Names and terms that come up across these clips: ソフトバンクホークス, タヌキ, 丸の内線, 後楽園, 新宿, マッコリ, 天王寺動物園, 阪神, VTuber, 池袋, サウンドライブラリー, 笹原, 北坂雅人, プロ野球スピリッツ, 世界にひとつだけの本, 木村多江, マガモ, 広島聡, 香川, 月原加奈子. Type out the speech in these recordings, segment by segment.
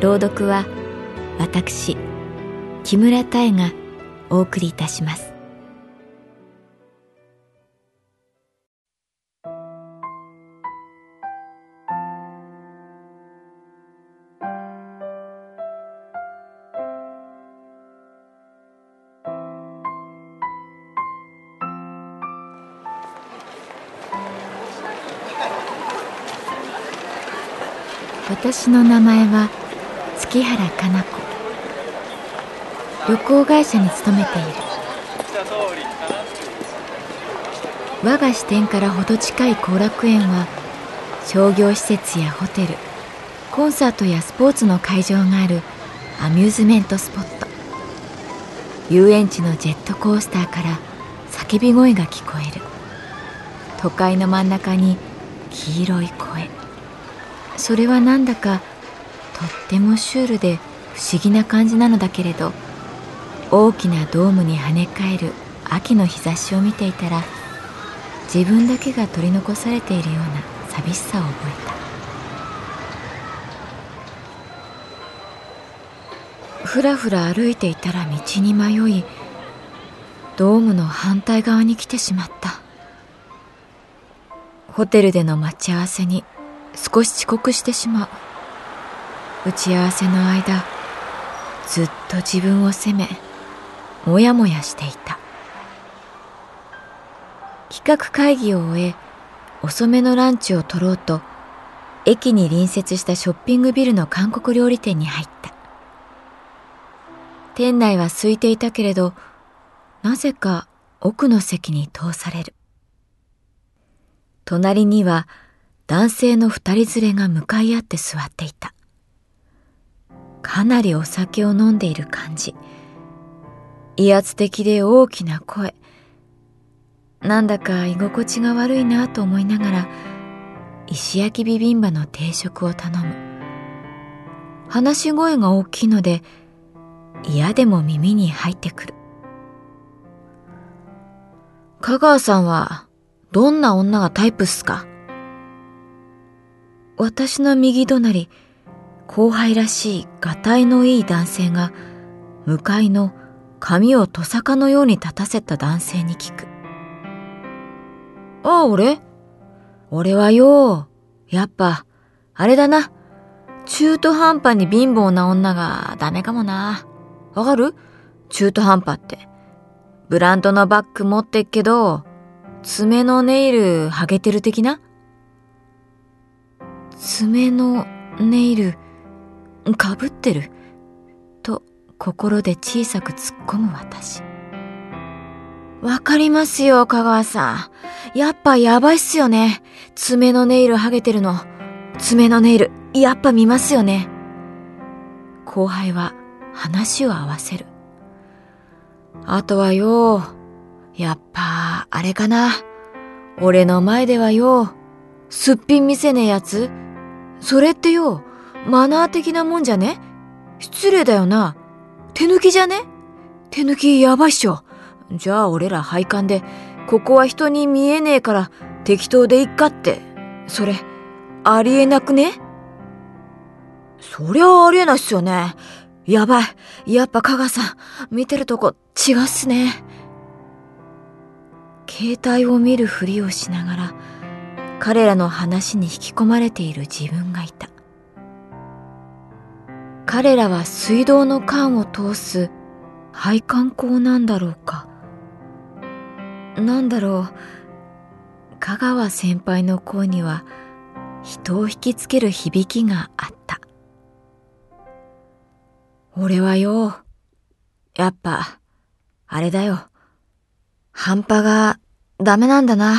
朗読は私木村多江がお送りいたします。私の名前は月原かな子。旅行会社に勤めている。我が支店からほど近い後楽園は、商業施設やホテル、コンサートやスポーツの会場があるアミューズメントスポット。遊園地のジェットコースターから叫び声が聞こえる。都会の真ん中に黄色い声。それはなんだかとってもシュールで不思議な感じなのだけれど、大きなドームに跳ね返る秋の日差しを見ていたら、自分だけが取り残されているような寂しさを覚えた。ふらふら歩いていたら道に迷い、ドームの反対側に来てしまった。ホテルでの待ち合わせに少し遅刻してしまう。打ち合わせの間、ずっと自分を責め、もやもやしていた。企画会議を終え、遅めのランチを取ろうと、駅に隣接したショッピングビルの韓国料理店に入った。店内は空いていたけれど、なぜか奥の席に通される。隣には、男性の二人連れが向かい合って座っていた。かなりお酒を飲んでいる感じ。威圧的で大きな声。なんだか居心地が悪いなと思いながら、石焼きビビンバの定食を頼む。話し声が大きいので、嫌でも耳に入ってくる。香川さんはどんな女がタイプっすか？私の右隣、後輩らしいがたいのいい男性が、向かいの髪をトサカのように立たせた男性に聞く。ああ、俺はよ、やっぱ、あれだな。中途半端に貧乏な女がダメかもな。わかる？中途半端って。ブランドのバッグ持ってっけど、爪のネイルハゲてる的な？爪のネイル、かぶってる、と心で小さく突っ込む私。わかりますよ、香川さん。やっぱやばいっすよね。爪のネイル剥げてるの。爪のネイル、やっぱ見ますよね。後輩は話を合わせる。あとはよ、やっぱあれかな。俺の前ではよ、すっぴん見せねえやつ。それってよ、マナー的なもんじゃね？失礼だよな。手抜きじゃね？手抜きやばいっしょ。じゃあ俺ら配管で、ここは人に見えねえから適当でいっかって。それ、ありえなくね？そりゃありえないっすよね。やばい。やっぱ香川さん、見てるとこ違うっすね。携帯を見るふりをしながら、彼らの話に引き込まれている自分がいた。彼らは水道の管を通す配管工なんだろうか。なんだろう、香川先輩の声には人を引きつける響きがあった。俺はよ、やっぱ、あれだよ。半端がダメなんだな。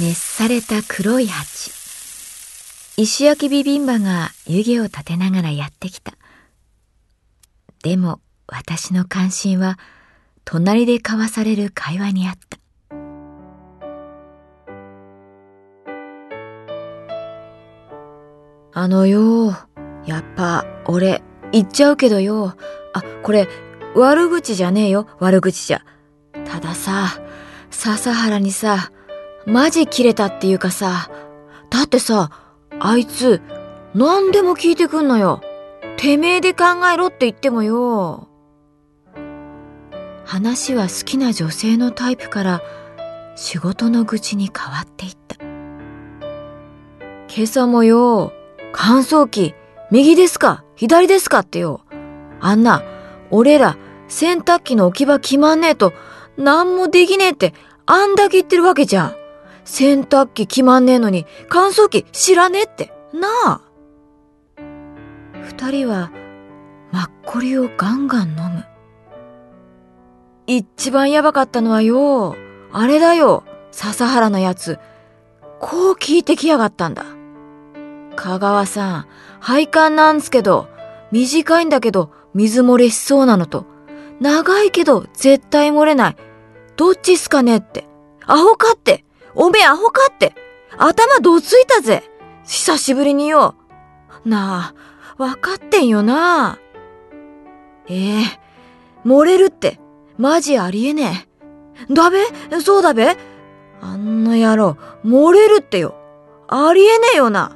熱された黒い鉢。石焼きビビンバが湯気を立てながらやってきた。でも私の関心は隣で交わされる会話にあった。あのよ、やっぱ俺言っちゃうけどよ。あ、これ悪口じゃねえよ、悪口じゃ。たださ、笹原にさ、マジ切れたっていうかさ、だってさ、あいつ、何でも聞いてくんのよ。てめえで考えろって言ってもよ。話は好きな女性のタイプから仕事の愚痴に変わっていった。今朝もよ、乾燥機、右ですか、左ですかってよ。あんな、俺ら、洗濯機の置き場決まんねえと、なんもできねえって、あんだけ言ってるわけじゃん。洗濯機決まんねえのに乾燥機知らねえって、なあ。二人はマッコリをガンガン飲む。一番やばかったのはよ、あれだよ、笹原のやつ。こう聞いてきやがったんだ。香川さん、配管なんすけど、短いんだけど水漏れしそうなのと、長いけど絶対漏れない。どっちっすかねって。アホかって。おめえアホかって、頭どついたぜ、久しぶりによ。なあ、わかってんよな。ええ、漏れるって、マジありえねえ。だべ、そうだべ、あんな野郎、漏れるってよ、ありえねえよな。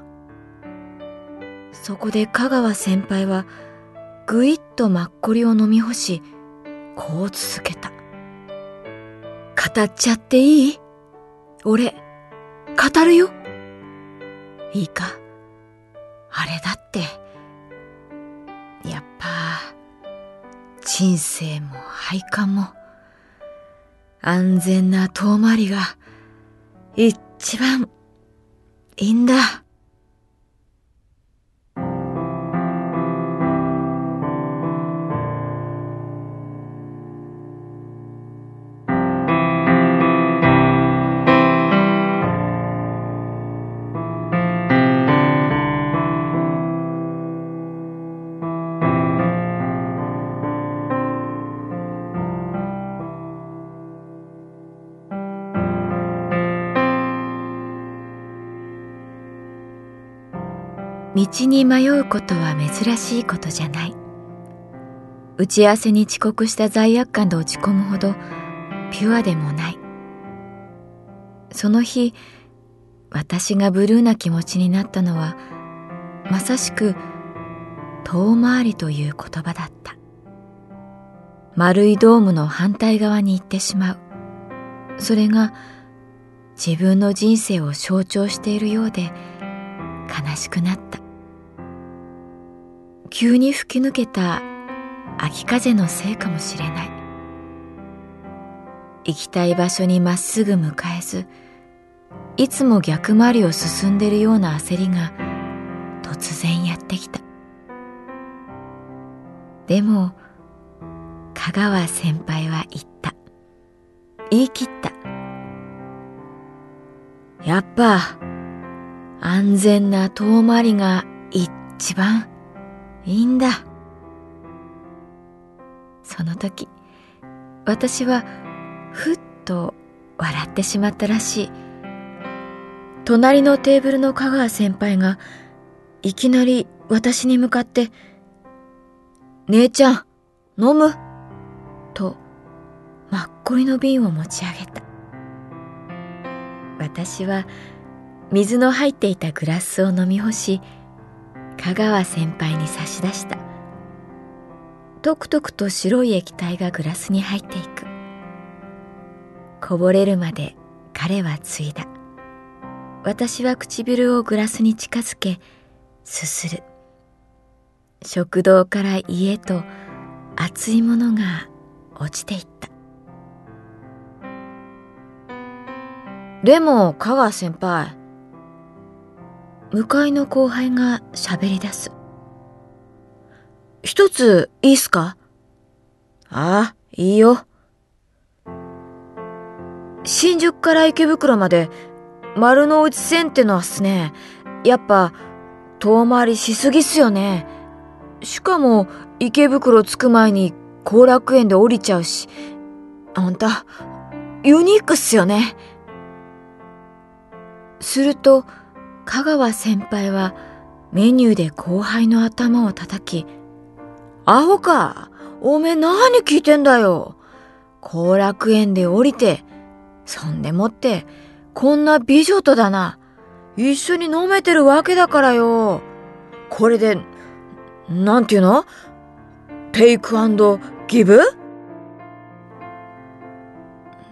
そこで香川先輩は、ぐいっとマッコリを飲み干し、こう続けた。語っちゃっていい？俺、語るよ。いいか、あれだって、やっぱ、人生も配管も、安全な遠回りが、一番、いいんだ。道に迷うことは珍しいことじゃない。打ち合わせに遅刻した罪悪感で落ち込むほどピュアでもない。その日、私がブルーな気持ちになったのはまさしく遠回りという言葉だった。丸いドームの反対側に行ってしまう。それが自分の人生を象徴しているようで悲しくなった。急に吹き抜けた秋風のせいかもしれない。行きたい場所にまっすぐ向かえず、いつも逆回りを進んでいるような焦りが突然やってきた。でも香川先輩は言った。言い切った。やっぱ安全な遠回りが一番いいんだ。その時、私はふっと笑ってしまったらしい。隣のテーブルの香川先輩がいきなり私に向かって「姉ちゃん、飲む？」とマッコリの瓶を持ち上げた。私は水の入っていたグラスを飲み干し、香川先輩に差し出した。トクトクと白い液体がグラスに入っていく。こぼれるまで彼はついだ。私は唇をグラスに近づけ、すする。食堂から家へと熱いものが落ちていった。でも、香川先輩。向かいの後輩が喋り出す。一ついいっすか？ああ、いいよ。新宿から池袋まで丸の内線ってのはっすね、やっぱ遠回りしすぎっすよね。しかも池袋着く前に後楽園で降りちゃうし、あんたユニークっすよね。すると香川先輩はメニューで後輩の頭を叩き、アホか、おめえ何聞いてんだよ。後楽園で降りて、そんでもってこんな美女とだな、一緒に飲めてるわけだからよ。これで、なんていうの？テイクアンドギブ？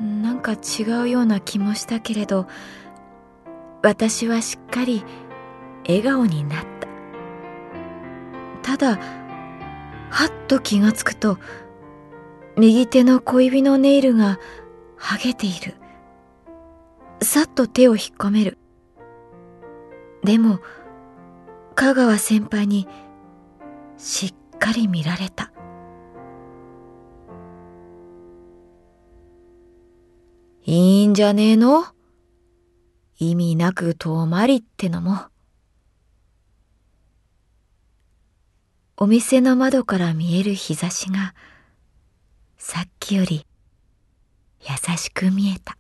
なんか違うような気もしたけれど、私はしっかり笑顔になった。ただ、はっと気がつくと、右手の小指のネイルがはげている。さっと手を引っ込める。でも、香川先輩にしっかり見られた。いいんじゃねえの？意味なく遠回りってのも。お店の窓から見える日差しがさっきより優しく見えた。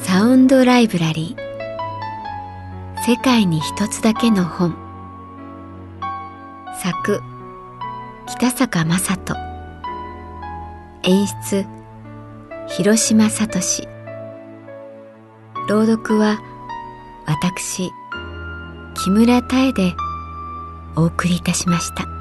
サウンドライブラリー、世界に一つだけの本。作、北坂雅人。演出、広島聡。朗読は私、木村多江でお送りいたしました。